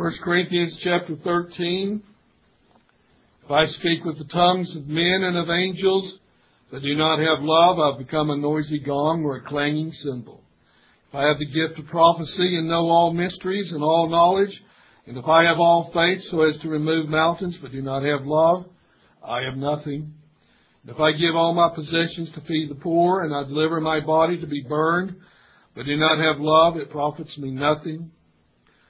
1 Corinthians chapter 13. If I speak with the tongues of men and of angels, but do not have love, I've become a noisy gong or a clanging cymbal. If I have the gift of prophecy and know all mysteries and all knowledge, and if I have all faith so as to remove mountains, but do not have love, I have nothing. And if I give all my possessions to feed the poor, and I deliver my body to be burned, but do not have love, it profits me nothing.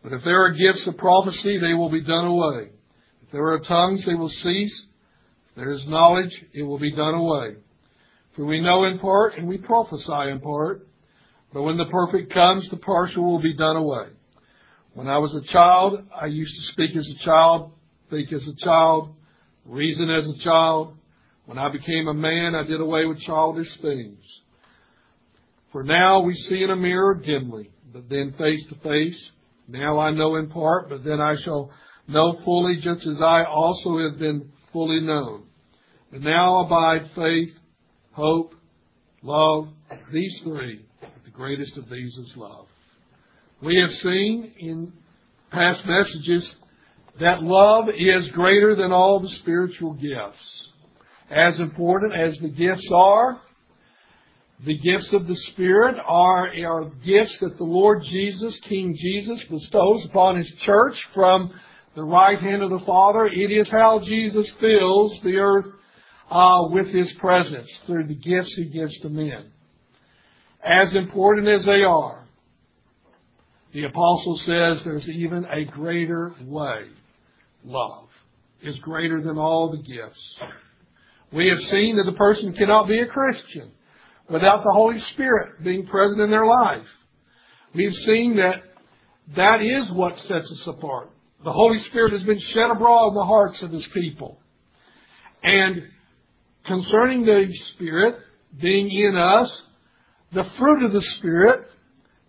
But if there are gifts of prophecy, they will be done away. If there are tongues, they will cease. If there is knowledge, it will be done away. For we know in part, and we prophesy in part. But when the perfect comes, the partial will be done away. When I was a child, I used to speak as a child, think as a child, reason as a child. When I became a man, I did away with childish things. For now we see in a mirror dimly, but then face to face. Now I know in part, but then I shall know fully, just as I also have been fully known. But now abide faith, hope, love, these three. The greatest of these is love. We have seen in past messages that love is greater than all the spiritual gifts. As important as the gifts are, the gifts of the Spirit are gifts that the Lord Jesus, King Jesus, bestows upon His church from the right hand of the Father. It is how Jesus fills the earth with His presence through the gifts He gives to men. As important as they are, the Apostle says there's even a greater way. Love is greater than all the gifts. We have seen that a person cannot be a Christian without the Holy Spirit being present in their life. We've seen that is what sets us apart. The Holy Spirit has been shed abroad in the hearts of His people. And concerning the Spirit being in us, the fruit of the Spirit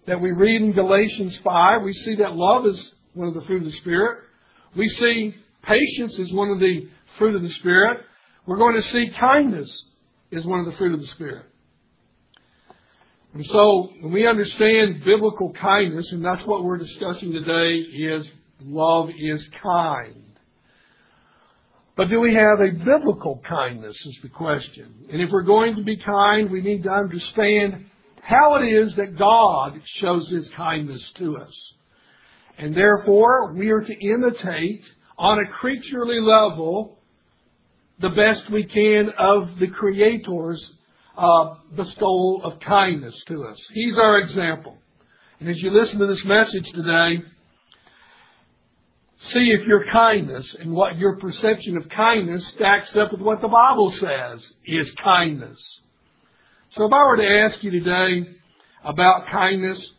that we read in Galatians 5, we see that love is one of the fruit of the Spirit. We see patience is one of the fruit of the Spirit. We're going to see kindness is one of the fruit of the Spirit. And so when we understand biblical kindness, and that's what we're discussing today, is love is kind. But do we have a biblical kindness is the question. And if we're going to be kind, we need to understand how it is that God shows His kindness to us. And therefore, we are to imitate on a creaturely level the best we can of the Creator's bestowal of kindness to us. He's our example. And as you listen to this message today, see if your kindness and what your perception of kindness stacks up with what the Bible says is kindness. So if I were to ask you today about kindness,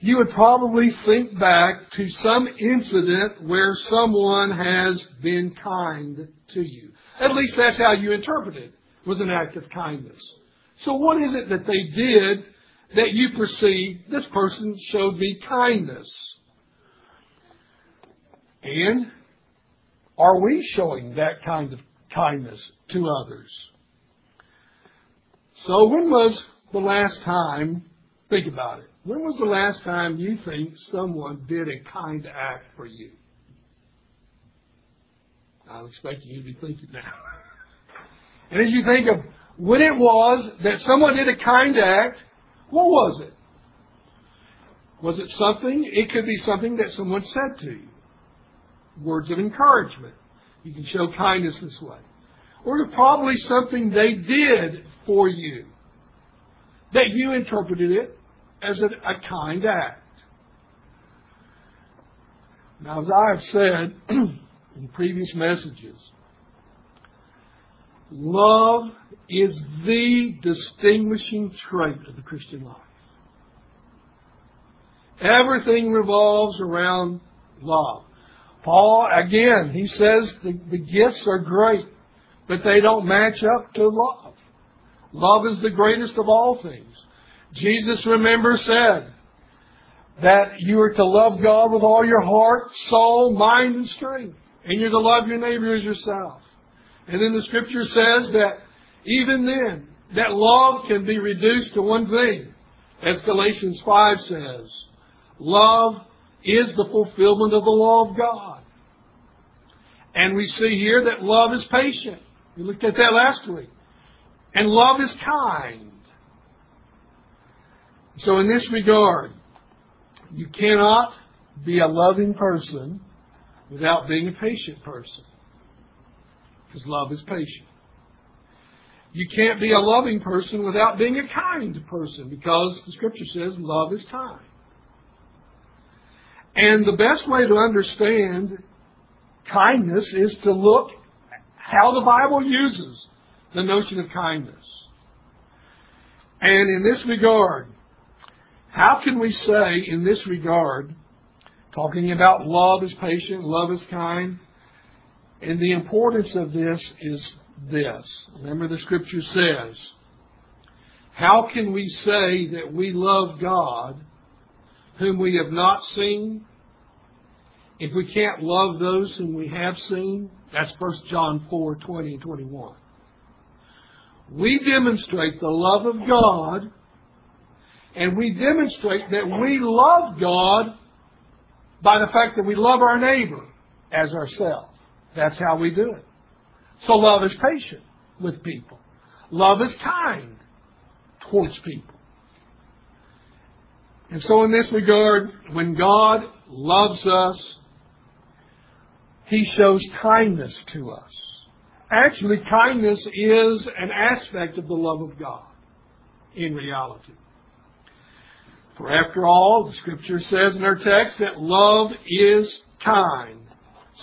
you would probably think back to some incident where someone has been kind to you. At least that's how you interpret it, was an act of kindness. So what is it that they did that you perceive this person showed me kindness? And are we showing that kind of kindness to others? So when was the last time, think about it, when was the last time you think someone did a kind act for you? I'm expecting you to be thinking now. And as you think of when it was that someone did a kind act, what was it? Was it something? It could be something that someone said to you. Words of encouragement. You can show kindness this way. Or probably something they did for you that you interpreted it as a kind act. Now, as I have said in previous messages, love is the distinguishing trait of the Christian life. Everything revolves around love. Paul, again, he says the gifts are great, but they don't match up to love. Love is the greatest of all things. Jesus, remember, said that you are to love God with all your heart, soul, mind, and strength. And you're to love your neighbor as yourself. And then the Scripture says that even then, that love can be reduced to one thing. As Galatians 5 says, love is the fulfillment of the law of God. And we see here that love is patient. We looked at that last week. And love is kind. So in this regard, you cannot be a loving person without being a patient person. Because love is patient. You can't be a loving person without being a kind person, because the Scripture says love is kind. And the best way to understand kindness is to look how the Bible uses the notion of kindness. And in this regard, how can we say in this regard, talking about love is patient, love is kind, and the importance of this is this. Remember, the Scripture says, how can we say that we love God whom we have not seen if we can't love those whom we have seen? That's 1 John 4:20 and 21. We demonstrate the love of God, and we demonstrate that we love God by the fact that we love our neighbor as ourselves. That's how we do it. So love is patient with people. Love is kind towards people. And so in this regard, when God loves us, He shows kindness to us. Actually, kindness is an aspect of the love of God in reality. For after all, the Scripture says in our text that love is kind.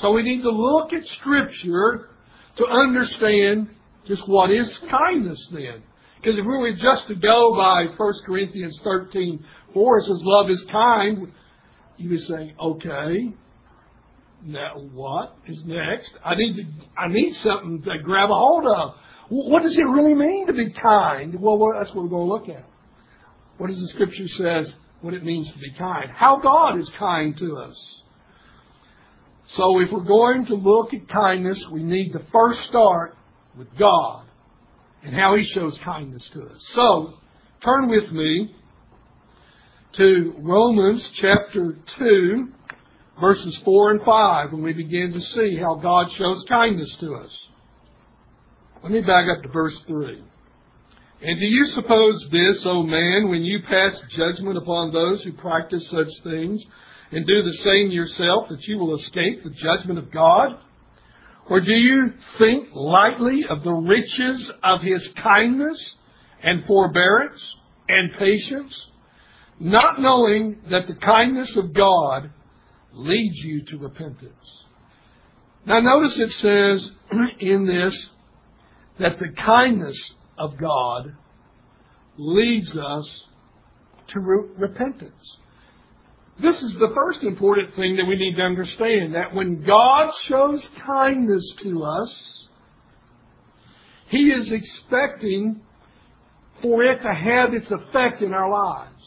So we need to look at Scripture to understand just what is kindness then. Because if we were just to go by 1 Corinthians 13:4, it says love is kind, you would say, okay, now what is next? I need something to grab a hold of. What does it really mean to be kind? Well, that's what we're going to look at. What does the Scripture says what it means to be kind? How God is kind to us. So if we're going to look at kindness, we need to first start with God and how He shows kindness to us. So turn with me to Romans chapter 2, verses 4 and 5, when we begin to see how God shows kindness to us. Let me back up to verse 3. And do you suppose this, O man, when you pass judgment upon those who practice such things, and do the same yourself, that you will escape the judgment of God? Or do you think lightly of the riches of His kindness and forbearance and patience, not knowing that the kindness of God leads you to repentance? Now notice it says in this that the kindness of God leads us to repentance. This is the first important thing that we need to understand, that when God shows kindness to us, He is expecting for it to have its effect in our lives.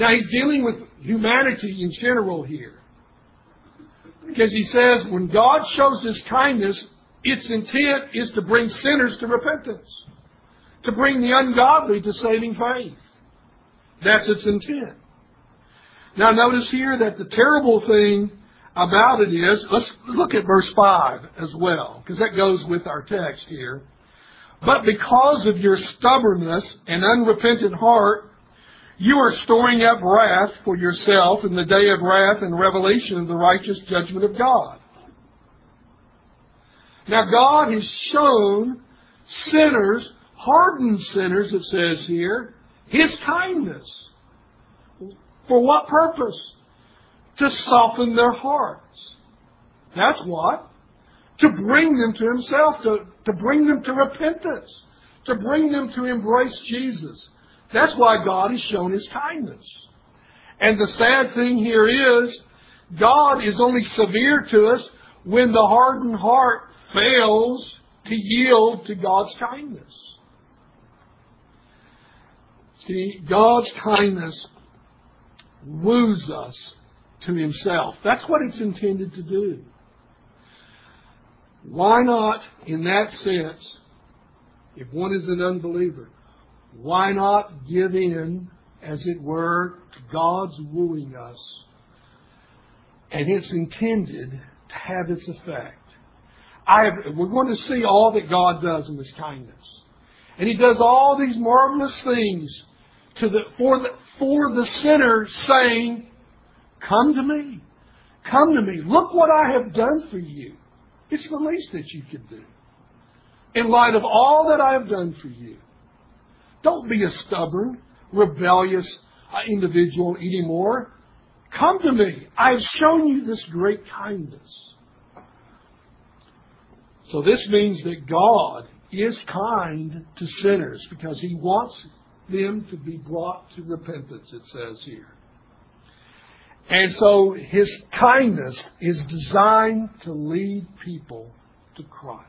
Now, He's dealing with humanity in general here. Because He says when God shows His kindness, its intent is to bring sinners to repentance, to bring the ungodly to saving faith. That's its intent. Now notice here that the terrible thing about it is, let's look at verse 5 as well, because that goes with our text here. But because of your stubbornness and unrepentant heart, you are storing up wrath for yourself in the day of wrath and revelation of the righteous judgment of God. Now God has shown sinners, hardened sinners, it says here, His kindness. For what purpose? To soften their hearts. That's what? To bring them to Himself, to bring them to repentance, to bring them to embrace Jesus. That's why God has shown His kindness. And the sad thing here is, God is only severe to us when the hardened heart fails to yield to God's kindness. See, God's kindness woos us to Himself. That's what it's intended to do. Why not, in that sense, if one is an unbeliever, why not give in, as it were, to God's wooing us? And it's intended to have its effect. We're going to see all that God does in His kindness. And He does all these marvelous things for the sinner, saying, "Come to me. Come to me. Look what I have done for you." It's the least that you could do. In light of all that I have done for you, don't be a stubborn, rebellious individual anymore. Come to me. I have shown you this great kindness. So this means that God is kind to sinners because He wants them to be brought to repentance, it says here. And so His kindness is designed to lead people to Christ.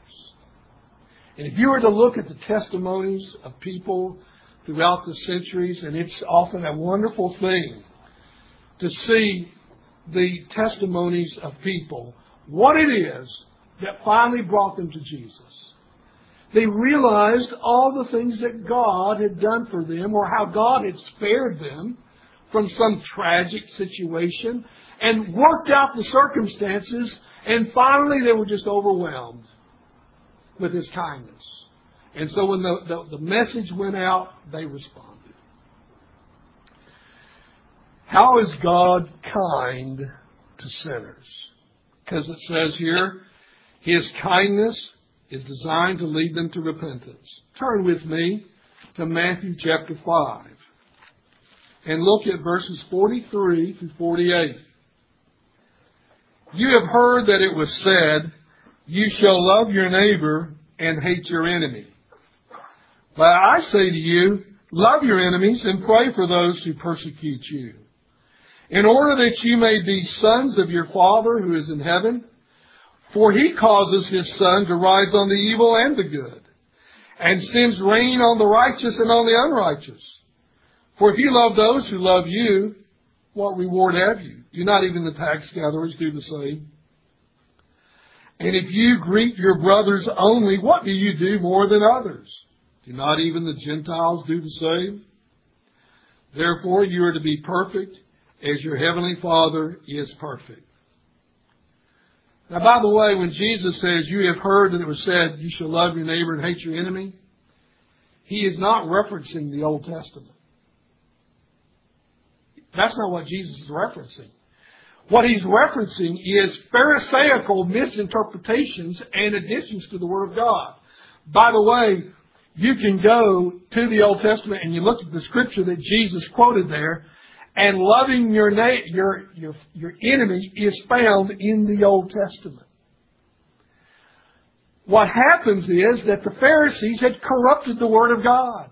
And if you were to look at the testimonies of people throughout the centuries, and it's often a wonderful thing to see the testimonies of people, what it is that finally brought them to Jesus. They realized all the things that God had done for them, or how God had spared them from some tragic situation, and worked out the circumstances, and finally they were just overwhelmed with His kindness. And so when the message went out, they responded. How is God kind to sinners? Because it says here, His kindness is designed to lead them to repentance. Turn with me to Matthew chapter 5. And look at verses 43 through 48. "You have heard that it was said, 'You shall love your neighbor and hate your enemy.' But I say to you, love your enemies and pray for those who persecute you, in order that you may be sons of your Father who is in heaven. For He causes His sun to rise on the evil and the good, and sends rain on the righteous and on the unrighteous. For if you love those who love you, what reward have you? Do not even the tax gatherers do the same? And if you greet your brothers only, what do you do more than others? Do not even the Gentiles do the same? Therefore you are to be perfect, as your heavenly Father is perfect." Now, by the way, when Jesus says, "You have heard that it was said, you shall love your neighbor and hate your enemy," He is not referencing the Old Testament. That's not what Jesus is referencing. What He's referencing is Pharisaical misinterpretations and additions to the Word of God. By the way, you can go to the Old Testament and you look at the scripture that Jesus quoted there, and loving your enemy is found in the Old Testament. What happens is that the Pharisees had corrupted the Word of God,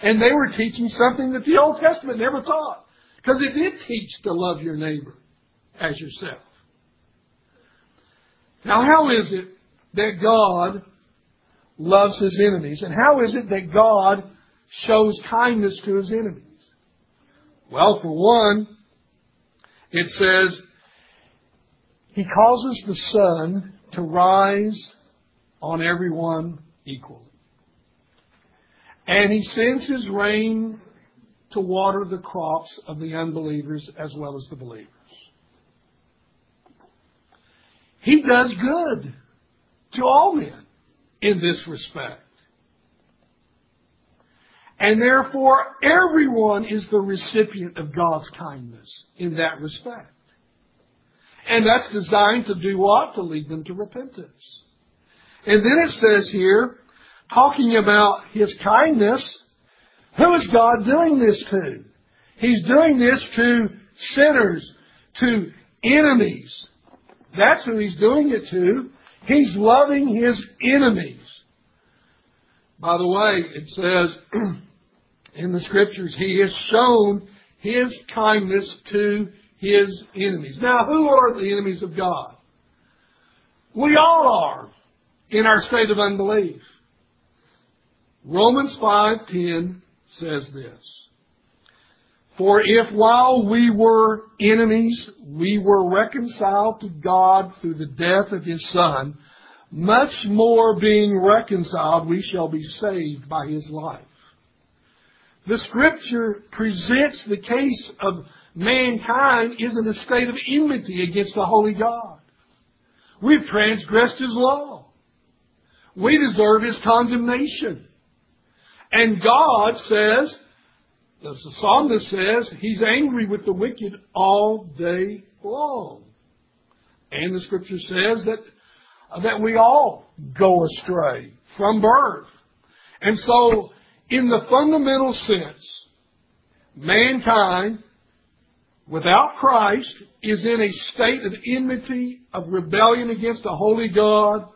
and they were teaching something that the Old Testament never taught. Because it did teach to love your neighbor as yourself. Now, how is it that God loves His enemies? And how is it that God shows kindness to His enemies? Well, for one, it says, He causes the sun to rise on everyone equally. And He sends His rain to water the crops of the unbelievers as well as the believers. He does good to all men in this respect. And therefore, everyone is the recipient of God's kindness in that respect. And that's designed to do what? To lead them to repentance. And then it says here, talking about His kindness, who is God doing this to? He's doing this to sinners, to enemies. That's who He's doing it to. He's loving His enemies. By the way, it says in the scriptures, He has shown His kindness to His enemies. Now, who are the enemies of God? We all are in our state of unbelief. Romans 5:10 says this. For if while we were enemies, we were reconciled to God through the death of His Son, much more being reconciled, we shall be saved by His life. The Scripture presents the case of mankind is in a state of enmity against the Holy God. We've transgressed His law. We deserve His condemnation. And God says, as the psalmist says, He's angry with the wicked all day long. And the Scripture says that we all go astray from birth. And so, in the fundamental sense, mankind, without Christ, is in a state of enmity, of rebellion against the Holy God.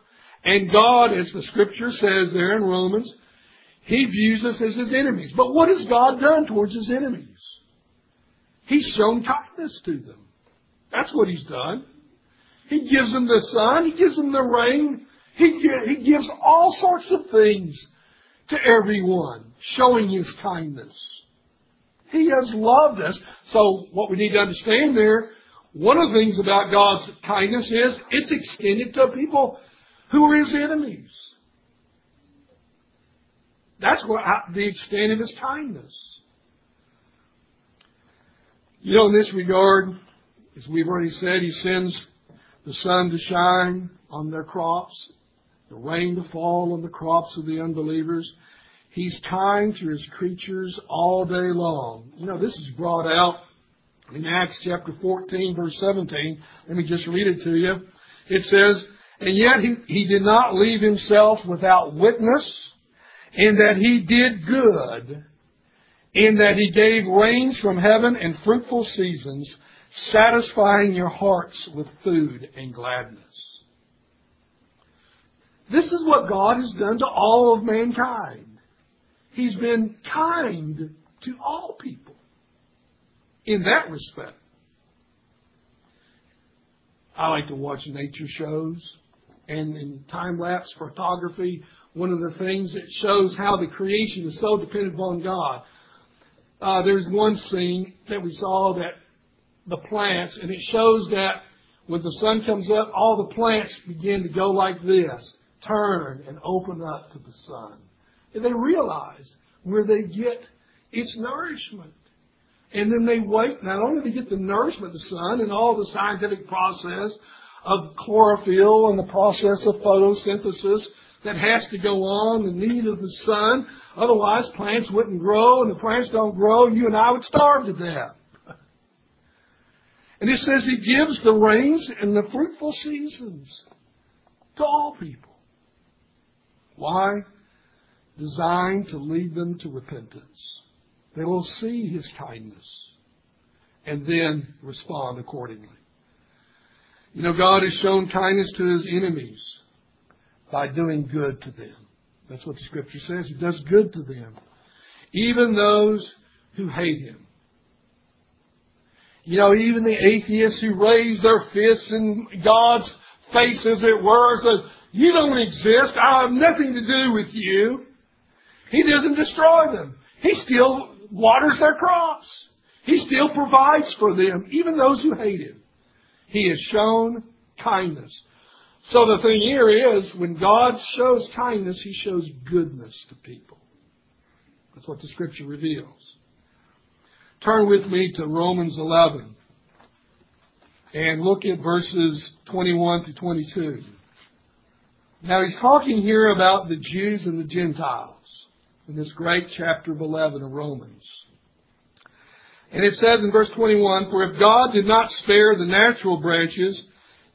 And God, as the Scripture says there in Romans, He views us as His enemies. But what has God done towards His enemies? He's shown kindness to them. That's what He's done. He gives them the sun. He gives them the rain. He gives all sorts of things to everyone, showing His kindness. He has loved us. So what we need to understand there, one of the things about God's kindness is it's extended to people who are His enemies. That's what the extent of His kindness. You know, in this regard, as we've already said, He sends the sun to shine on their crops, the rain to fall on the crops of the unbelievers. He's kind to His creatures all day long. You know, this is brought out in Acts chapter 14, verse 17. Let me just read it to you. It says, and yet he did not leave Himself without witness, in that He did good, in that He gave rains from heaven and fruitful seasons, satisfying your hearts with food and gladness. This is what God has done to all of mankind. He's been kind to all people in that respect. I like to watch nature shows and in time-lapse photography. One of the things that shows how the creation is so dependent upon God. There's one scene that we saw that the plants, and it shows that when the sun comes up, all the plants begin to go like this, turn and open up to the sun. And they realize where they get its nourishment. And then they wait not only to get the nourishment of the sun and all the scientific process of chlorophyll and the process of photosynthesis, that has to go on, the need of the sun. Otherwise, plants wouldn't grow, and if plants don't grow, you and I would starve to death. And it says He gives the rains and the fruitful seasons to all people. Why? Designed to lead them to repentance. They will see His kindness and then respond accordingly. You know, God has shown kindness to His enemies by doing good to them. That's what the Scripture says. He does good to them, even those who hate Him. You know, even the atheists who raise their fists in God's face, as it were, says, you don't exist. I have nothing to do with you. He doesn't destroy them. He still waters their crops. He still provides for them, even those who hate Him. He has shown kindness. So the thing here is, when God shows kindness, He shows goodness to people. That's what the Scripture reveals. Turn with me to Romans 11 and look at verses 21 to 22. Now he's talking here about the Jews and the Gentiles in this great chapter of 11 of Romans. And it says in verse 21, for if God did not spare the natural branches,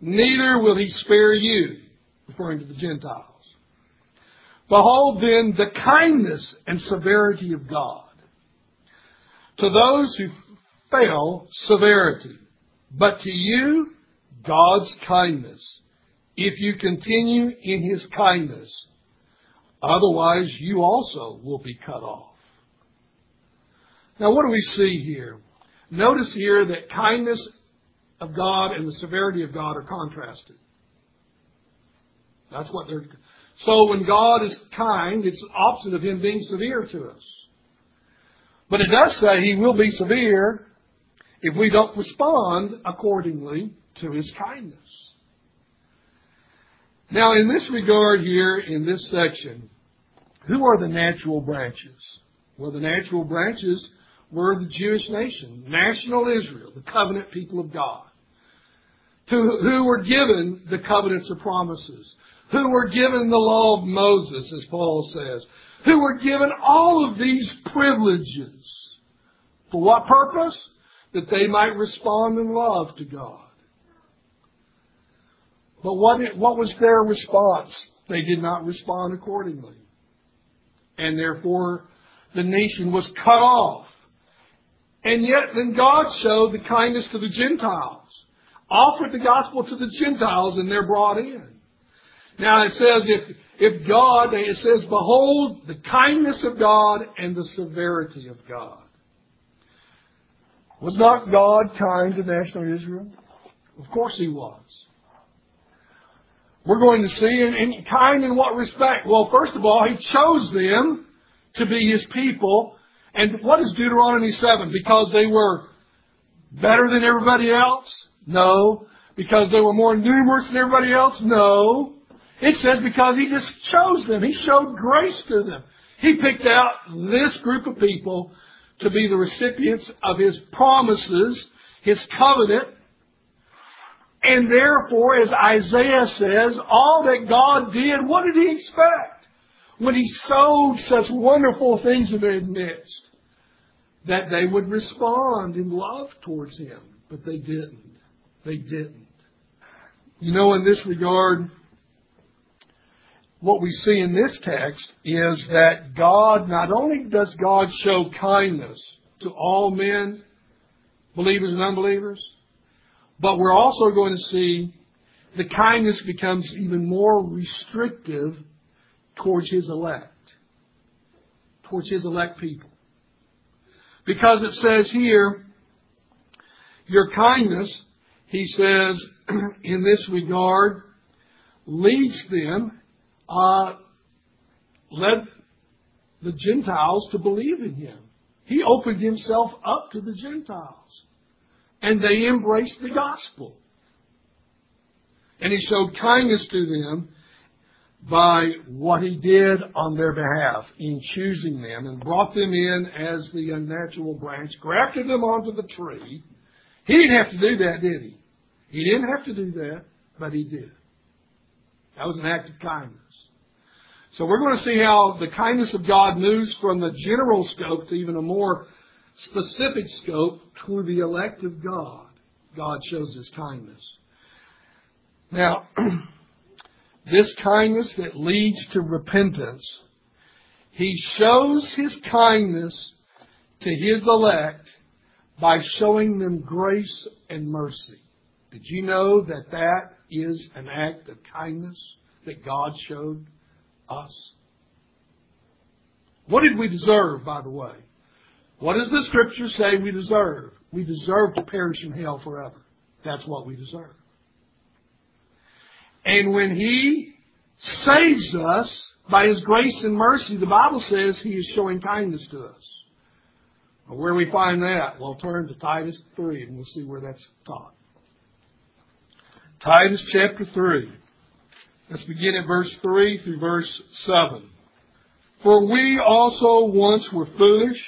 neither will He spare you, referring to the Gentiles. Behold then the kindness and severity of God. To those who fail, severity. But to you, God's kindness, if you continue in His kindness. Otherwise, you also will be cut off. Now, what do we see here? Notice here that kindness of God and the severity of God are contrasted. That's what they're... So when God is kind, it's the opposite of Him being severe to us. But it does say He will be severe if we don't respond accordingly to His kindness. Now, in this regard here, in this section, who are the natural branches? Well, the natural branches were the Jewish nation, national Israel, the covenant people of God, to who were given the covenants of promises, who were given the law of Moses, as Paul says, who were given all of these privileges. For what purpose? That they might respond in love to God. But what was their response? They did not respond accordingly. And therefore, the nation was cut off. And yet, then God showed the kindness to the Gentiles, offered the gospel to the Gentiles, and they're brought in. Now it says, it says, behold the kindness of God and the severity of God. Was not God kind to national Israel? Of course He was. We're going to see, and kind in what respect? Well, first of all, He chose them to be His people. And what is Deuteronomy 7? Because they were better than everybody else? No. Because they were more numerous than everybody else? No. It says because He just chose them. He showed grace to them. He picked out this group of people to be the recipients of His promises, His covenant. And therefore, as Isaiah says, all that God did, what did He expect? When He sowed such wonderful things in their midst, that they would respond in love towards Him. But they didn't. They didn't. You know, in this regard, what we see in this text is that God, not only does God show kindness to all men, believers and unbelievers, but we're also going to see the kindness becomes even more restrictive towards His elect people. Because it says here, your kindness, He says, in this regard, leads them... led the Gentiles to believe in Him. He opened Himself up to the Gentiles. And they embraced the gospel. And He showed kindness to them by what He did on their behalf in choosing them and brought them in as the unnatural branch, grafted them onto the tree. He didn't have to do that, did He? He didn't have to do that, but He did. That was an act of kindness. So we're going to see how the kindness of God moves from the general scope to even a more specific scope to the elect of God. God shows His kindness. Now, this kindness that leads to repentance, He shows His kindness to His elect by showing them grace and mercy. Did you know that that is an act of kindness that God showed us? What did we deserve, by the way? What does the Scripture say we deserve? We deserve to perish in hell forever. That's what we deserve. And when He saves us by His grace and mercy, the Bible says He is showing kindness to us. Where do we find that? Well, turn to Titus 3 and we'll see where that's taught. Titus chapter 3. Let's begin at verse 3 through verse 7. For we also once were foolish,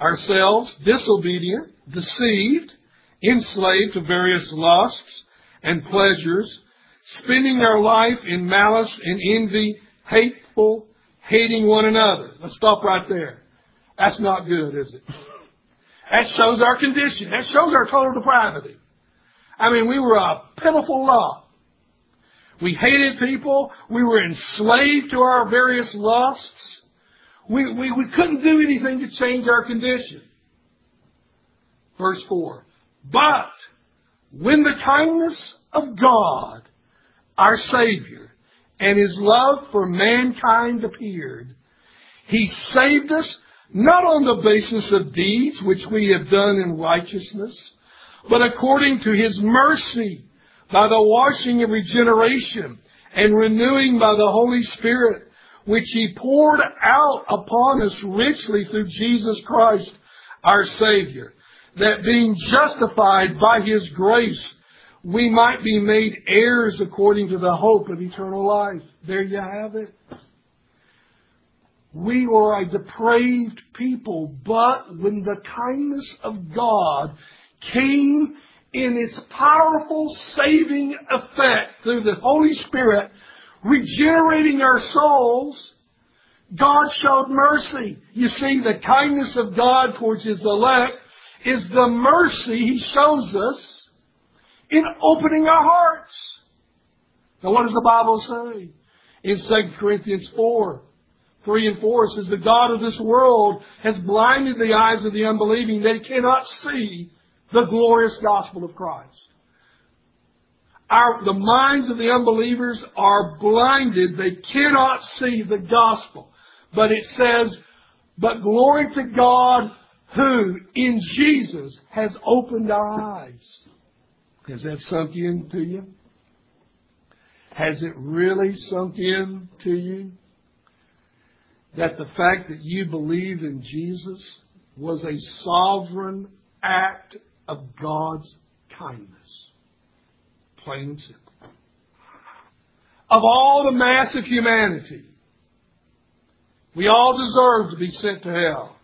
ourselves disobedient, deceived, enslaved to various lusts and pleasures, spending our life in malice and envy, hateful, hating one another. Let's stop right there. That's not good, is it? That shows our condition. That shows our total depravity. I mean, we were a pitiful lot. We hated people. We were enslaved to our various lusts. We couldn't do anything to change our condition. Verse 4. But when the kindness of God, our Savior, and His love for mankind appeared, He saved us not on the basis of deeds which we have done in righteousness, but according to His mercy, by the washing of regeneration and renewing by the Holy Spirit, which He poured out upon us richly through Jesus Christ, our Savior, that being justified by His grace, we might be made heirs according to the hope of eternal life. There you have it. We were a depraved people, but when the kindness of God came in its powerful saving effect through the Holy Spirit, regenerating our souls, God showed mercy. You see, the kindness of God towards His elect is the mercy He shows us in opening our hearts. Now what does the Bible say? In 2 Corinthians 4:3-4, it says, the God of this world has blinded the eyes of the unbelieving. They cannot see the glorious gospel of Christ. The minds of the unbelievers are blinded. They cannot see the gospel. But it says, but glory to God who in Jesus has opened our eyes. Has that sunk in to you? Has it really sunk in to you that the fact that you believe in Jesus was a sovereign act of God's kindness? Plain and simple. Of all the mass of humanity, we all deserve to be sent to hell.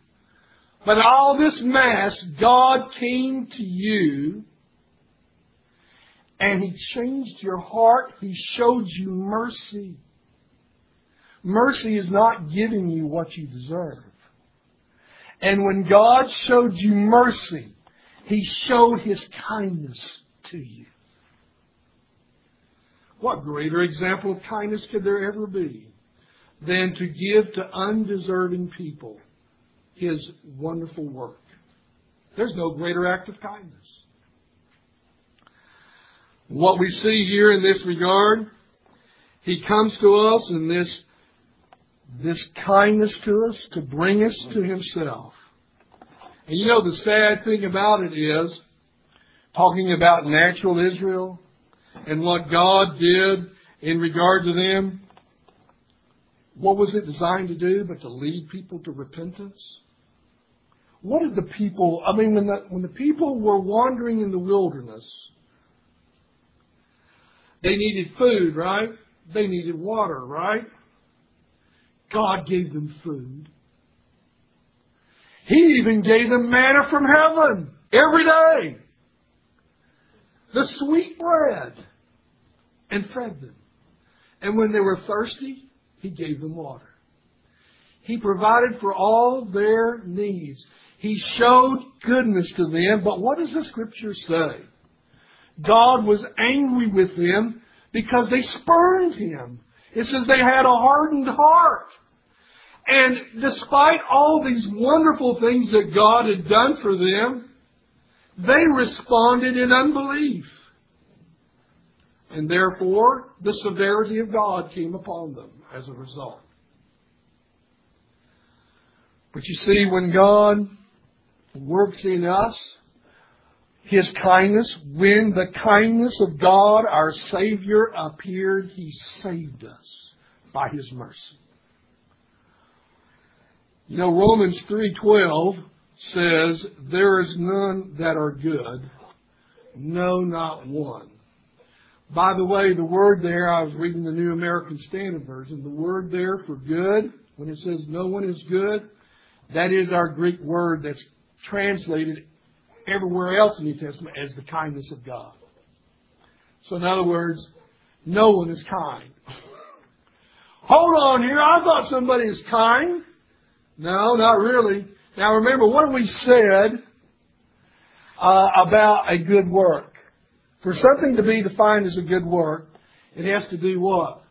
But all this mass, God came to you and He changed your heart. He showed you mercy. Mercy is not giving you what you deserve. And when God showed you mercy, He showed His kindness to you. What greater example of kindness could there ever be than to give to undeserving people His wonderful work? There's no greater act of kindness. What we see here in this regard, He comes to us in this kindness to us to bring us to Himself. And you know, the sad thing about it is, talking about natural Israel, and what God did in regard to them, what was it designed to do but to lead people to repentance? What did the people, when the people were wandering in the wilderness, they needed food, right? They needed water, right? God gave them food. He even gave them manna from heaven every day. The sweet bread, and fed them. And when they were thirsty, He gave them water. He provided for all their needs. He showed goodness to them. But what does the Scripture say? God was angry with them because they spurned Him. It says they had a hardened heart. And despite all these wonderful things that God had done for them, they responded in unbelief. And therefore, the severity of God came upon them as a result. But you see, when God works in us, His kindness, when the kindness of God, our Savior, appeared, He saved us by His mercy. You know, Romans 3:12 says, there is none that are good, no, not one. By the way, the word there, I was reading the New American Standard Version, the word there for good, when it says no one is good, that is our Greek word that's translated everywhere else in the New Testament as the kindness of God. So in other words, no one is kind. Hold on here, I thought somebody is kind. No, not really. Now remember what we said about a good work. For something to be defined as a good work, it has to do what?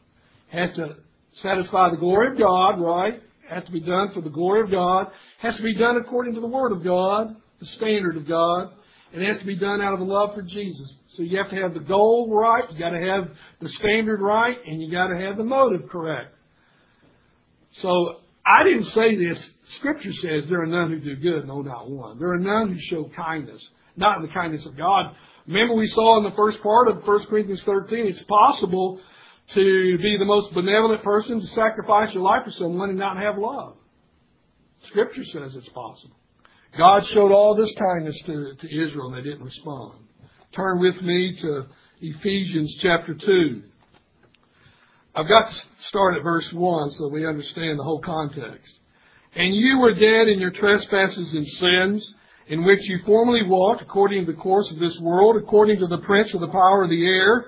It has to satisfy the glory of God, right? It has to be done for the glory of God. It has to be done according to the Word of God, the standard of God. And it has to be done out of a love for Jesus. So you have to have the goal right, you got to have the standard right, and you got to have the motive correct. So I didn't say this. Scripture says there are none who do good, no, not one. There are none who show kindness, not in the kindness of God. Remember we saw in the first part of 1 Corinthians 13, it's possible to be the most benevolent person, to sacrifice your life for someone and not have love. Scripture says it's possible. God showed all this kindness to Israel and they didn't respond. Turn with me to Ephesians chapter 2. I've got to start at verse 1 so we understand the whole context. And you were dead in your trespasses and sins, in which you formerly walked according to the course of this world, according to the prince of the power of the air,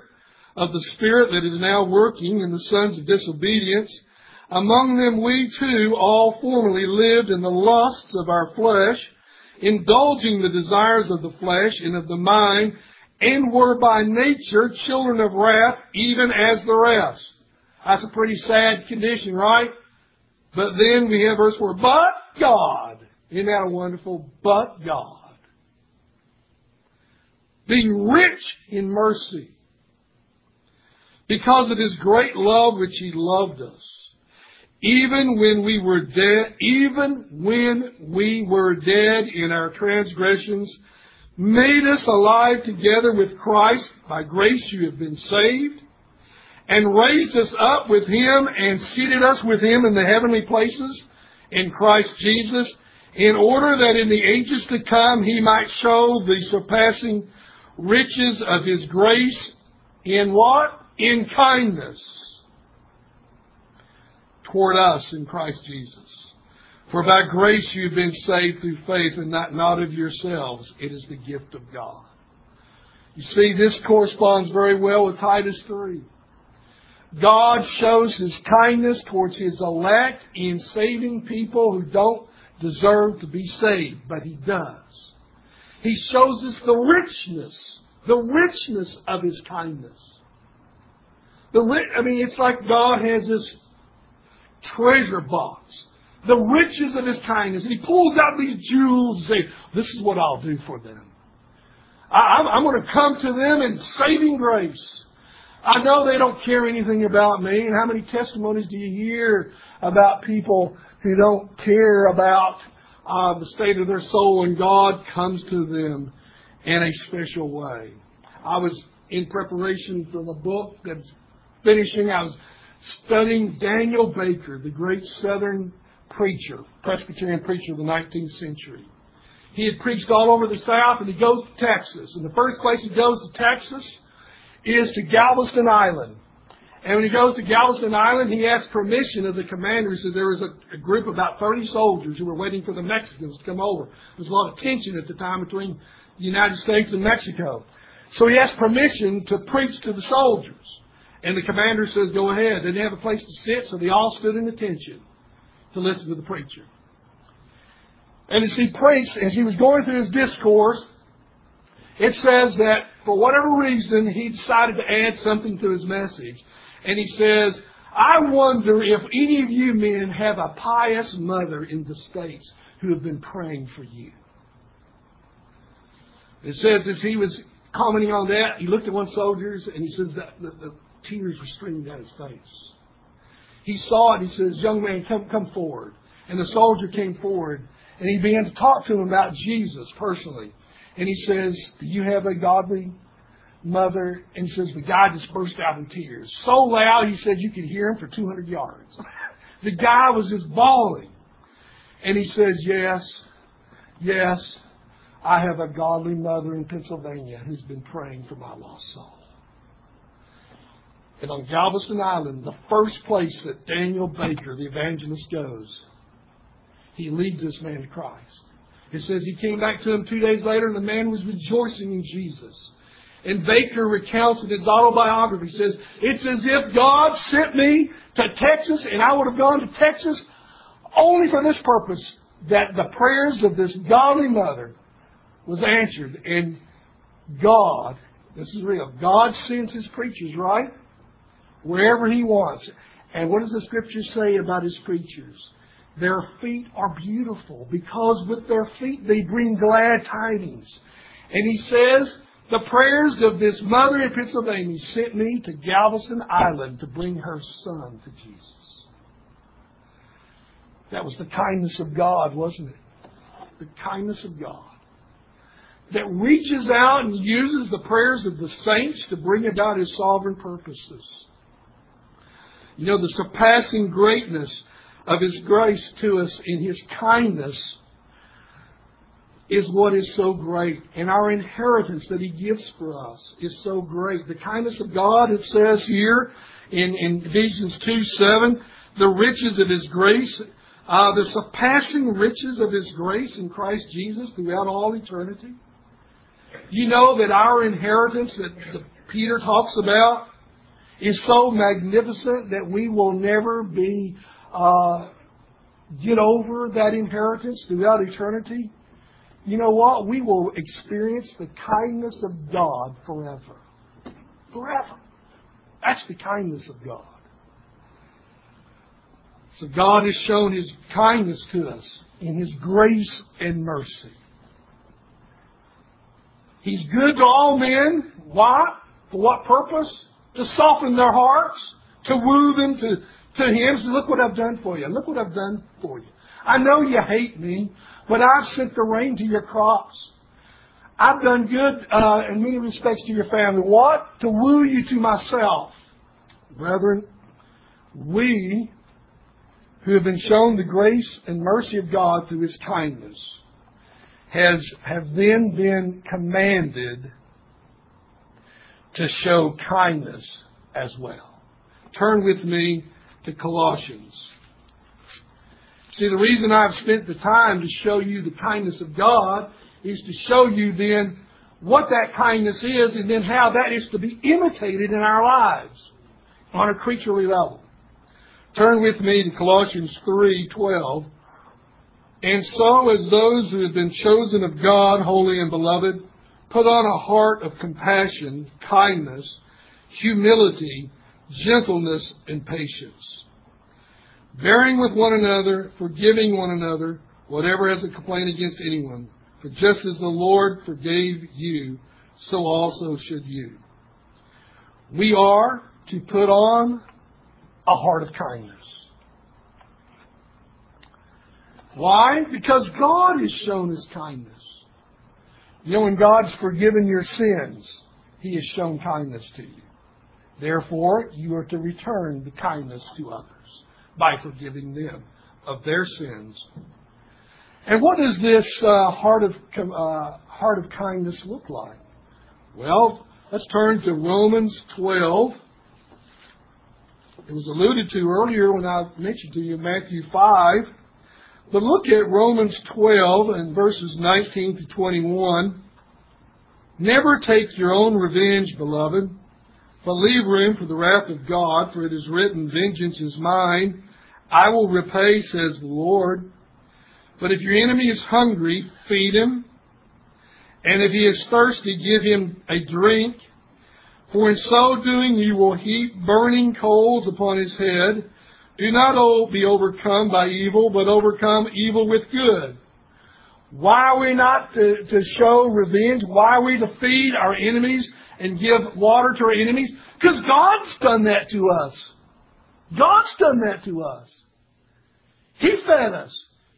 of the spirit that is now working in the sons of disobedience. Among them we too all formerly lived in the lusts of our flesh, indulging the desires of the flesh and of the mind, and were by nature children of wrath, even as the rest. That's a pretty sad condition, right? But then we have verse 4, but God. Isn't that a wonderful, but God. Being rich in mercy, because of His great love which He loved us, even when we were dead in our transgressions, made us alive together with Christ. By grace you have been saved. And raised us up with Him and seated us with Him in the heavenly places in Christ Jesus, in order that in the ages to come He might show the surpassing riches of His grace in what? In kindness toward us in Christ Jesus. For by grace you've been saved through faith, and not of yourselves. It is the gift of God. You see, this corresponds very well with Titus 3. God shows His kindness towards His elect in saving people who don't deserve to be saved, but He does. He shows us the richness of His kindness. It's like God has this treasure box, the riches of His kindness, and He pulls out these jewels and says, this is what I'll do for them. I'm going to come to them in saving grace. I know they don't care anything about me. And how many testimonies do you hear about people who don't care about the state of their soul, and God comes to them in a special way? I was in preparation for the book that's finishing. I was studying Daniel Baker, the great Southern preacher, Presbyterian preacher of the 19th century. He had preached all over the South, and he goes to Texas. And the first place he goes to Texas is to Galveston Island. And when he goes to Galveston Island, he asks permission of the commander. So there was a group of about 30 soldiers who were waiting for the Mexicans to come over. There was a lot of tension at the time between the United States and Mexico. So he asked permission to preach to the soldiers. And the commander says, go ahead. They didn't have a place to sit, so they all stood in attention to listen to the preacher. And as he preached, as he was going through his discourse, it says that for whatever reason, he decided to add something to his message. And he says, I wonder if any of you men have a pious mother in the States who have been praying for you. It says as he was commenting on that, he looked at one soldier and he says that the tears were streaming down his face. He saw it. He says, young man, come forward. And the soldier came forward and he began to talk to him about Jesus personally. And he says, do you have a godly mother? And he says, the guy just burst out in tears. So loud, he said, you could hear him for 200 yards. The guy was just bawling. And he says, yes, I have a godly mother in Pennsylvania who's been praying for my lost soul. And on Galveston Island, the first place that Daniel Baker, the evangelist, goes, he leads this man to Christ. It says he came back to him 2 days later and the man was rejoicing in Jesus. And Baker recounts in his autobiography, says, it's as if God sent me to Texas and I would have gone to Texas only for this purpose, that the prayers of this godly mother was answered. And God, this is real, God sends His preachers, right? Wherever He wants. And what does the Scripture say about His preachers? Their feet are beautiful because with their feet they bring glad tidings. And he says, the prayers of this mother in Pennsylvania sent me to Galveston Island to bring her son to Jesus. That was the kindness of God, wasn't it? The kindness of God that reaches out and uses the prayers of the saints to bring about His sovereign purposes. You know, the surpassing greatness of His grace to us in His kindness is what is so great. And our inheritance that He gives for us is so great. The kindness of God, it says here in Ephesians 2:7, the riches of His grace, the surpassing riches of His grace in Christ Jesus throughout all eternity. You know that our inheritance that Peter talks about is so magnificent that we will never be get over that inheritance throughout eternity. You know what? We will experience the kindness of God forever. Forever. That's the kindness of God. So God has shown His kindness to us in His grace and mercy. He's good to all men. Why? For what purpose? To soften their hearts, to woo them to Him. So look what I've done for you. Look what I've done for you. I know you hate me, but I've sent the rain to your crops. I've done good in many respects to your family. What? To woo you to myself. Brethren, we who have been shown the grace and mercy of God through His kindness have then been commanded to show kindness as well. Turn with me to Colossians. See, the reason I've spent the time to show you the kindness of God is to show you then what that kindness is and then how that is to be imitated in our lives on a creaturely level. Turn with me to Colossians 3:12. And so as those who have been chosen of God, holy and beloved, put on a heart of compassion, kindness, humility, gentleness, and patience. Bearing with one another, forgiving one another, whatever has a complaint against anyone. For just as the Lord forgave you, so also should you. We are to put on a heart of kindness. Why? Because God has shown His kindness. You know, when God's forgiven your sins, He has shown kindness to you. Therefore, you are to return the kindness to others by forgiving them of their sins. And what does this heart of kindness look like? Well, let's turn to Romans 12. It was alluded to earlier when I mentioned to you Matthew 5. But look at Romans 12 and verses 19 to 21. Never take your own revenge, beloved, but leave room for the wrath of God, for it is written, vengeance is mine, I will repay, says the Lord. But if your enemy is hungry, feed him. And if he is thirsty, give him a drink. For in so doing you will heap burning coals upon his head. Do not be overcome by evil, but overcome evil with good. Why are we not to show revenge? Why are we to feed our enemies and give water to our enemies? Because God's done that to us. God's done that to us. He fed us.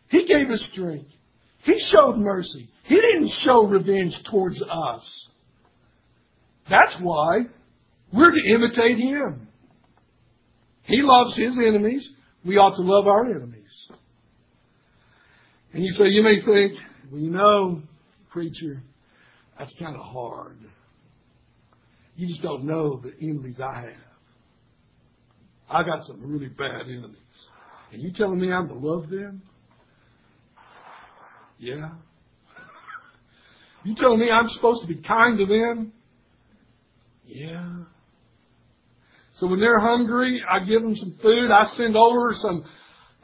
He gave us drink. He showed mercy. He didn't show revenge towards us. That's why we're to imitate Him. He loves His enemies. We ought to love our enemies. And you say, you may think, well, you know, preacher, that's kind of hard. You just don't know the enemies I have. I got some really bad enemies. And you telling me I'm to love them? Yeah. You telling me I'm supposed to be kind to them? Yeah. So when they're hungry, I give them some food. I send over some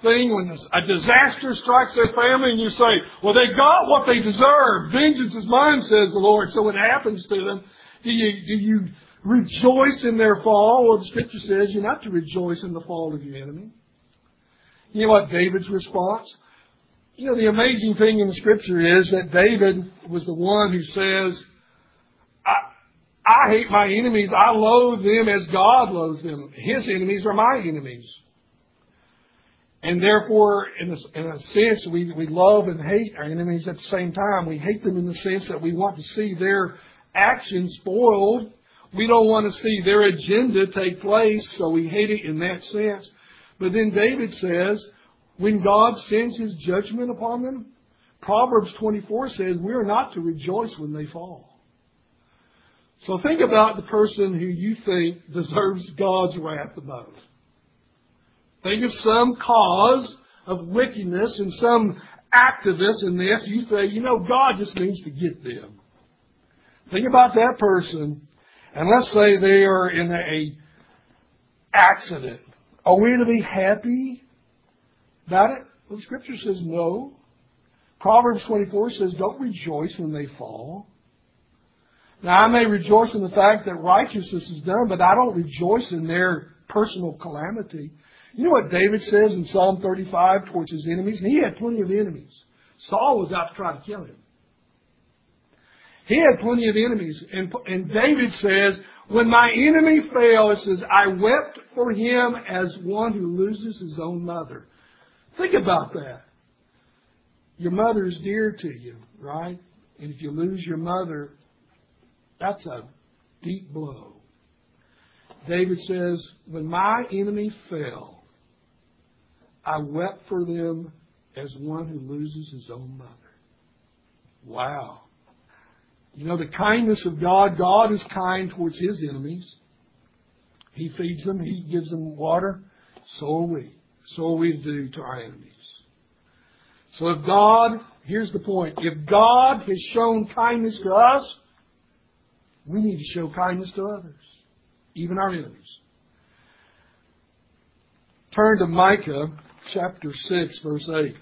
thing when a disaster strikes their family and you say, well, they got what they deserve. Vengeance is mine, says the Lord. So when it happens to them, do you rejoice in their fall? Well, the Scripture says you're not to rejoice in the fall of your enemy. You know what David's response? You know, the amazing thing in the Scripture is that David was the one who says, I hate my enemies. I loathe them as God loathes them. His enemies are my enemies. And therefore, in a sense, we love and hate our enemies at the same time. We hate them in the sense that we want to see their actions spoiled. We don't want to see their agenda take place, so we hate it in that sense. But then David says, when God sends His judgment upon them, Proverbs 24 says, we are not to rejoice when they fall. So think about the person who you think deserves God's wrath the most. Think of some cause of wickedness and some activist in this. You say, God just needs to get them. Think about that person, and let's say they are in an accident. Are we to be happy about it? Well, Scripture says no. Proverbs 24 says, don't rejoice when they fall. Now, I may rejoice in the fact that righteousness is done, but I don't rejoice in their personal calamity. You know what David says in Psalm 35 towards his enemies? And he had plenty of enemies. Saul was out to try to kill him. He had plenty of enemies. And David says, when my enemy fell, it says, I wept for him as one who loses his own mother. Think about that. Your mother is dear to you, right? And if you lose your mother, that's a deep blow. David says, when my enemy fell, I wept for them as one who loses his own mother. Wow. The kindness of God. God is kind towards His enemies. He feeds them. He gives them water. So are we. So are we to do to our enemies. So if God, here's the point, if God has shown kindness to us, we need to show kindness to others, even our enemies. Turn to Micah chapter 6, verse 8.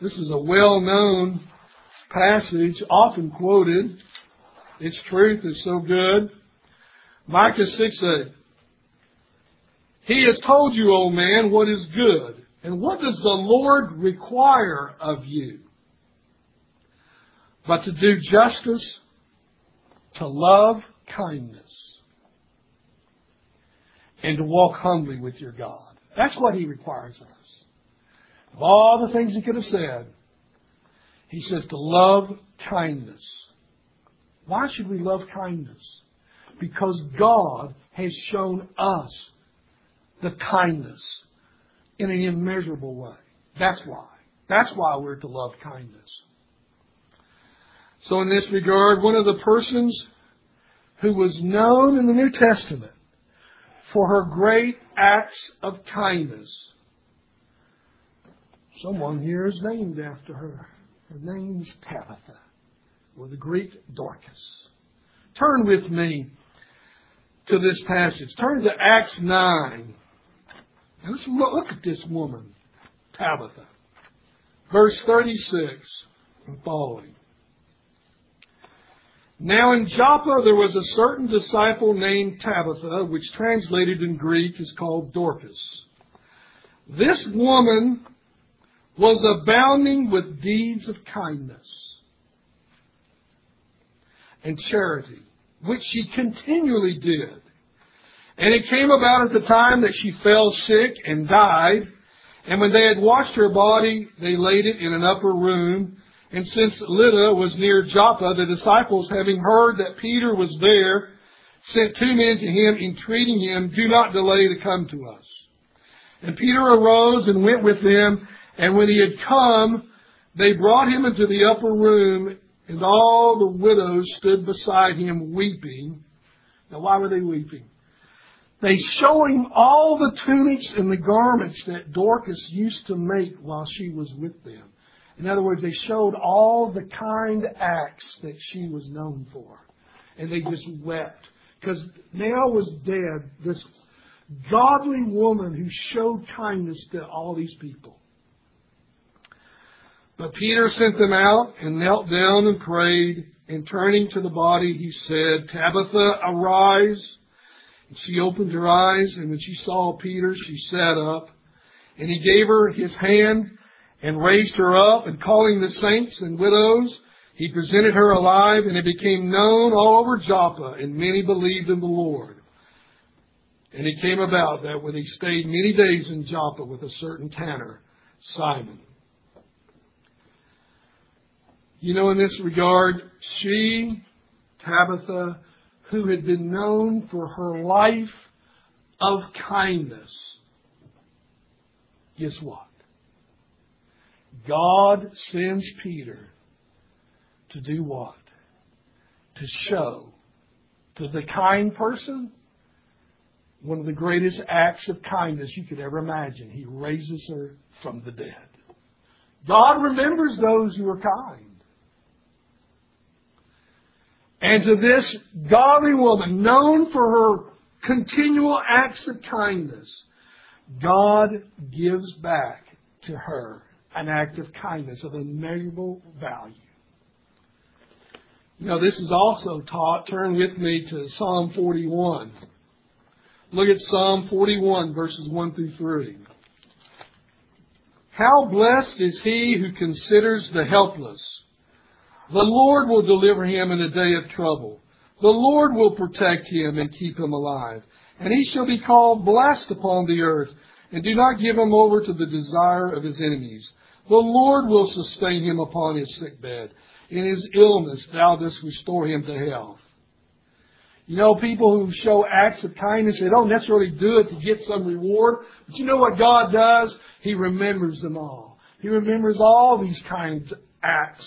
This is a well-known passage, often quoted. Its truth is so good. Micah 6:8. He has told you, O man, what is good, and what does the Lord require of you? But to do justice, to love kindness, and to walk humbly with your God. That's what He requires of us. Of all the things He could have said, He says to love kindness. Why should we love kindness? Because God has shown us the kindness in an immeasurable way. That's why. That's why we're to love kindness. So in this regard, one of the persons who was known in the New Testament for her great acts of kindness, someone here is named after her. Her name's Tabitha, or the Greek Dorcas. Turn with me to this passage. Turn to Acts 9. And let's look at this woman, Tabitha. Verse 36 and following. Now in Joppa there was a certain disciple named Tabitha, which translated in Greek is called Dorcas. This woman was abounding with deeds of kindness and charity, which she continually did. And it came about at the time that she fell sick and died. And when they had washed her body, they laid it in an upper room. And since Lydda was near Joppa, the disciples, having heard that Peter was there, sent two men to him, entreating him, do not delay to come to us. And Peter arose and went with them. And when he had come, they brought him into the upper room, and all the widows stood beside him weeping. Now, why were they weeping? They show him all the tunics and the garments that Dorcas used to make while she was with them. In other words, they showed all the kind acts that she was known for. And they just wept. Because now was dead this godly woman who showed kindness to all these people. But Peter sent them out and knelt down and prayed, and turning to the body, he said, Tabitha, arise. And she opened her eyes, and when she saw Peter, she sat up. And he gave her his hand and raised her up, and calling the saints and widows, he presented her alive, and it became known all over Joppa, and many believed in the Lord. And it came about that when he stayed many days in Joppa with a certain tanner, Simon. You know, in this regard, she, Tabitha, who had been known for her life of kindness, guess what? God sends Peter to do what? To show to the kind person one of the greatest acts of kindness you could ever imagine. He raises her from the dead. God remembers those who are kind. And to this godly woman, known for her continual acts of kindness, God gives back to her an act of kindness of immeasurable value. Now, this is also taught. Turn with me to Psalm 41. Look at Psalm 41, verses 1 through 3. How blessed is he who considers the helpless. The Lord will deliver him in a day of trouble. The Lord will protect him and keep him alive. And he shall be called blessed upon the earth. And do not give him over to the desire of his enemies. The Lord will sustain him upon his sickbed. In his illness thou dost restore him to health. You know, people who show acts of kindness, they don't necessarily do it to get some reward. But you know what God does? He remembers them all. He remembers all these kinds of acts.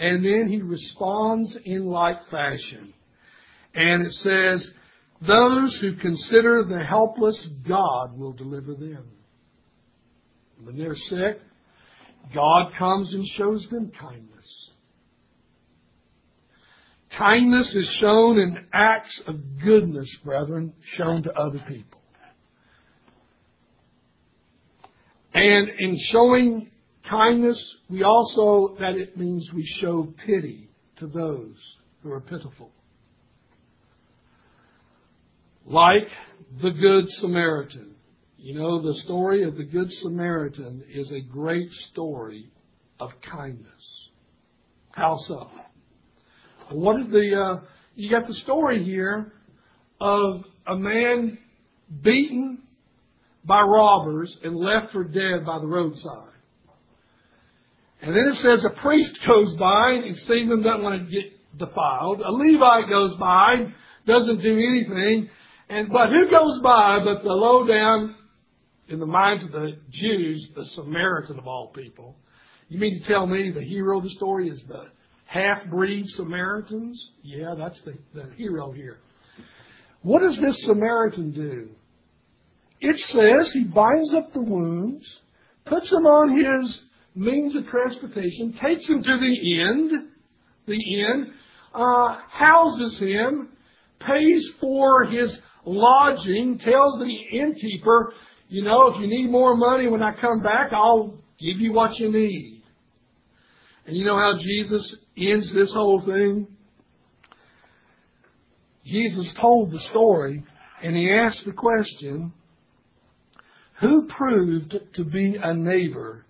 And then he responds in like fashion. And it says, those who consider the helpless, God will deliver them. When they're sick, God comes and shows them kindness. Kindness is shown in acts of goodness, brethren, shown to other people. And in showing kindness, we also, that it means we show pity to those who are pitiful. Like the Good Samaritan. You know, the story of the Good Samaritan is a great story of kindness. How so? What did you got the story here of a man beaten by robbers and left for dead by the roadside. And then it says a priest goes by and sees them, doesn't want to get defiled. A Levite goes by, doesn't do anything. But who goes by but the low down, in the minds of the Jews, the Samaritan of all people? You mean to tell me the hero of the story is the half-breed Samaritans? Yeah, that's the hero here. What does this Samaritan do? It says he binds up the wounds, puts them on his means of transportation, takes him to the inn, houses him, pays for his lodging, tells the innkeeper, you know, if you need more money when I come back, I'll give you what you need. And you know how Jesus ends this whole thing? Jesus told the story, and he asked the question, who proved to be a neighbor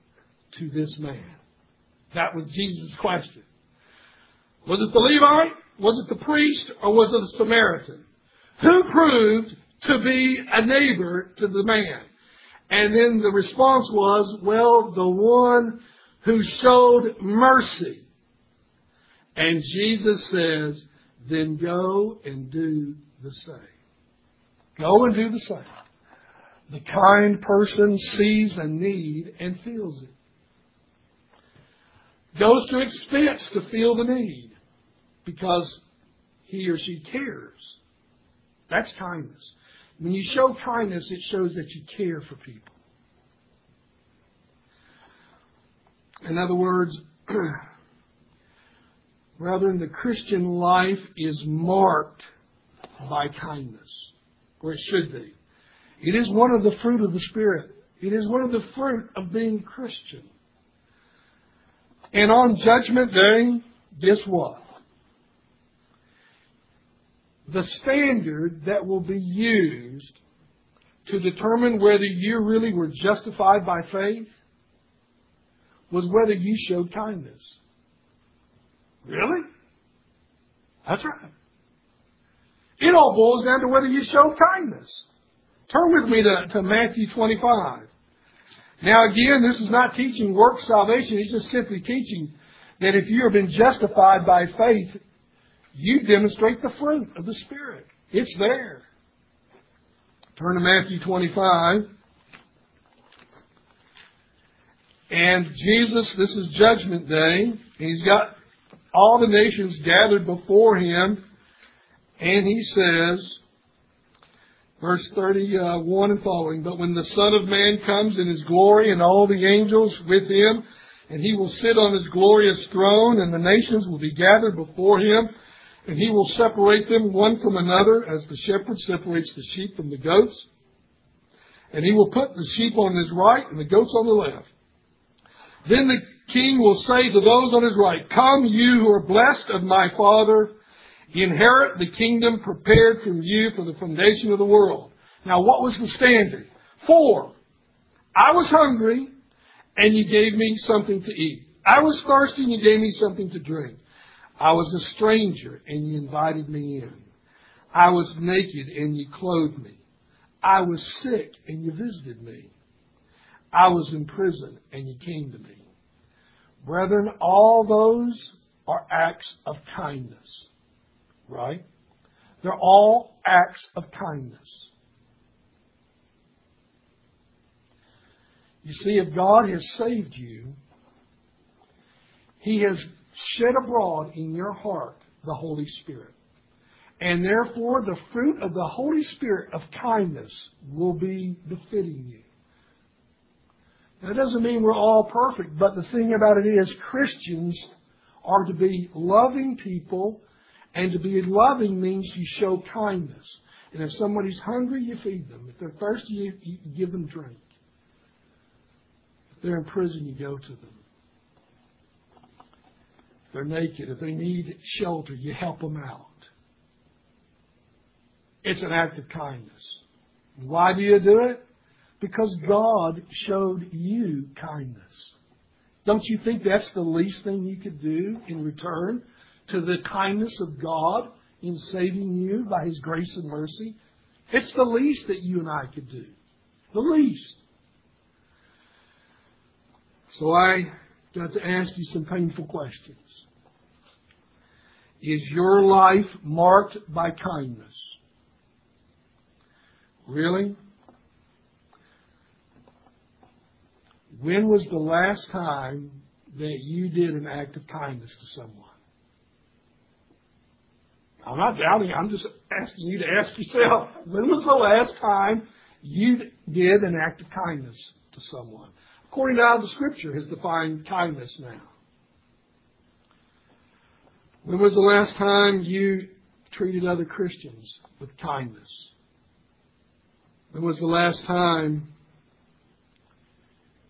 to this man? That was Jesus' question. Was it the Levite? Was it the priest? Or was it the Samaritan? Who proved to be a neighbor to the man? And then the response was, well, the one who showed mercy. And Jesus says, then go and do the same. Go and do the same. The kind person sees a need and feels it. Goes to expense to feel the need because he or she cares. That's kindness. When you show kindness, it shows that you care for people. In other words, brethren, the Christian life is marked by kindness, or it should be. It is one of the fruit of the Spirit. It is one of the fruit of being Christian. And on Judgment Day, guess what? The standard that will be used to determine whether you really were justified by faith was whether you showed kindness. Really? That's right. It all boils down to whether you showed kindness. Turn with me to Matthew 25. Now again, this is not teaching works salvation. It's just simply teaching that if you have been justified by faith, you demonstrate the fruit of the Spirit. It's there. Turn to Matthew 25. And Jesus, this is Judgment Day. He's got all the nations gathered before him. And he says, verse 31 and following, "But when the Son of Man comes in his glory and all the angels with him, and he will sit on his glorious throne, and the nations will be gathered before him, and he will separate them one from another, as the shepherd separates the sheep from the goats. And he will put the sheep on his right and the goats on the left. Then the king will say to those on his right, 'Come, you who are blessed of my Father, inherit the kingdom prepared from you for the foundation of the world.'" Now, what was the standard? 4. I was hungry, and you gave me something to eat. I was thirsty, and you gave me something to drink. I was a stranger, and you invited me in. I was naked, and you clothed me. I was sick, and you visited me. I was in prison, and you came to me. Brethren, all those are acts of kindness, right? They're all acts of kindness. You see, if God has saved you, He has shed abroad in your heart the Holy Spirit. And therefore, the fruit of the Holy Spirit of kindness will be befitting you. That doesn't mean we're all perfect, but the thing about it is Christians are to be loving people, and to be loving means you show kindness. And if somebody's hungry, you feed them. If they're thirsty, you give them drink. If they're in prison, you go to them. If they're naked, if they need shelter, you help them out. It's an act of kindness. Why do you do it? Because God showed you kindness. Don't you think that's the least thing you could do in return to the kindness of God in saving you by His grace and mercy? It's the least that you and I could do. The least. So I got to ask you some painful questions. Is your life marked by kindness? Really? When was the last time that you did an act of kindness to someone? I'm not doubting. I'm just asking you to ask yourself, when was the last time you did an act of kindness to someone? According to how the Scripture has defined kindness now. When was the last time you treated other Christians with kindness? When was the last time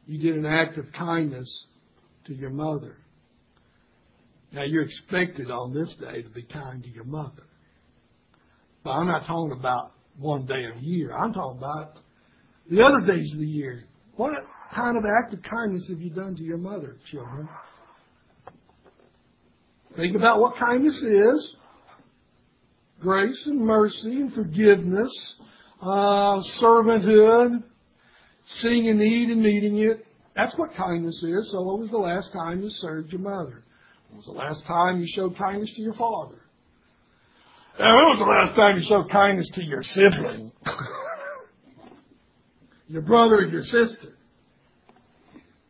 you did an act of kindness to your mother? Now, you're expected on this day to be kind to your mother. But I'm not talking about one day of the year. I'm talking about the other days of the year. What kind of act of kindness have you done to your mother, children? Think about what kindness is. Grace and mercy and forgiveness. Servanthood. Seeing a need and meeting it. That's what kindness is. So what was the last time you served your mother? When was the last time you showed kindness to your father? And when was the last time you showed kindness to your sibling? Your brother or your sister?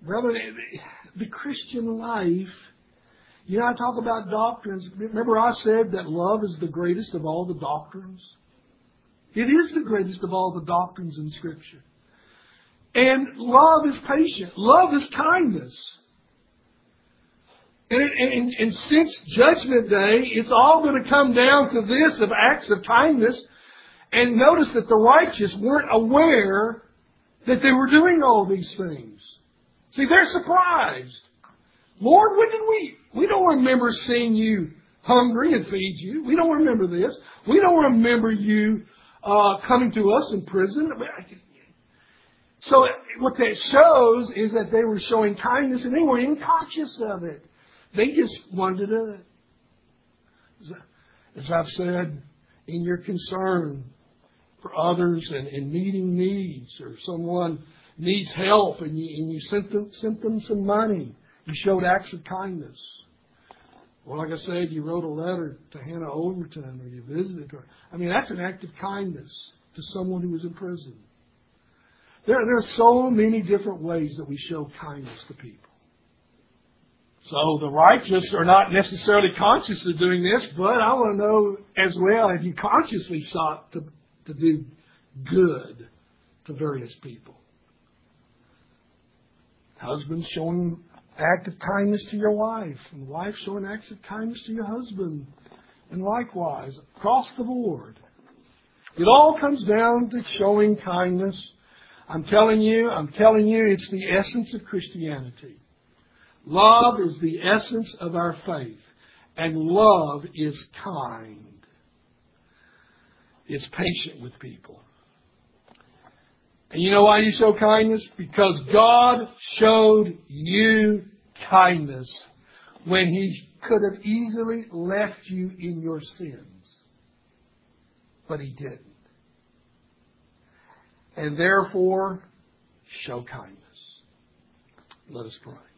Brother, the Christian life, you know, I talk about doctrines. Remember I said that love is the greatest of all the doctrines? It is the greatest of all the doctrines in Scripture. And love is patient. Love is kindness. And since Judgment Day, it's all going to come down to this of acts of kindness. And notice that the righteous weren't aware that they were doing all these things. See, they're surprised. Lord, when did we don't remember seeing you hungry and feed you. We don't remember this. We don't remember you coming to us in prison. So what that shows is that they were showing kindness and they weren't even conscious of it. They just wanted to do it. As I've said, in your concern, for others and meeting needs, or someone needs help and you sent them some money. You showed acts of kindness. Well, like I said, you wrote a letter to Hannah Overton, or you visited her. I mean, that's an act of kindness to someone who was in prison. There are so many different ways that we show kindness to people. So the righteous are not necessarily conscious of doing this, but I want to know as well, have you consciously sought to do good to various people? Husbands showing act of kindness to your wife, and wife showing acts of kindness to your husband, and likewise, across the board. It all comes down to showing kindness. I'm telling you, it's the essence of Christianity. Love is the essence of our faith, and love is kind. It's patient with people. And you know why you show kindness? Because God showed you kindness when He could have easily left you in your sins. But He didn't. And therefore, show kindness. Let us pray.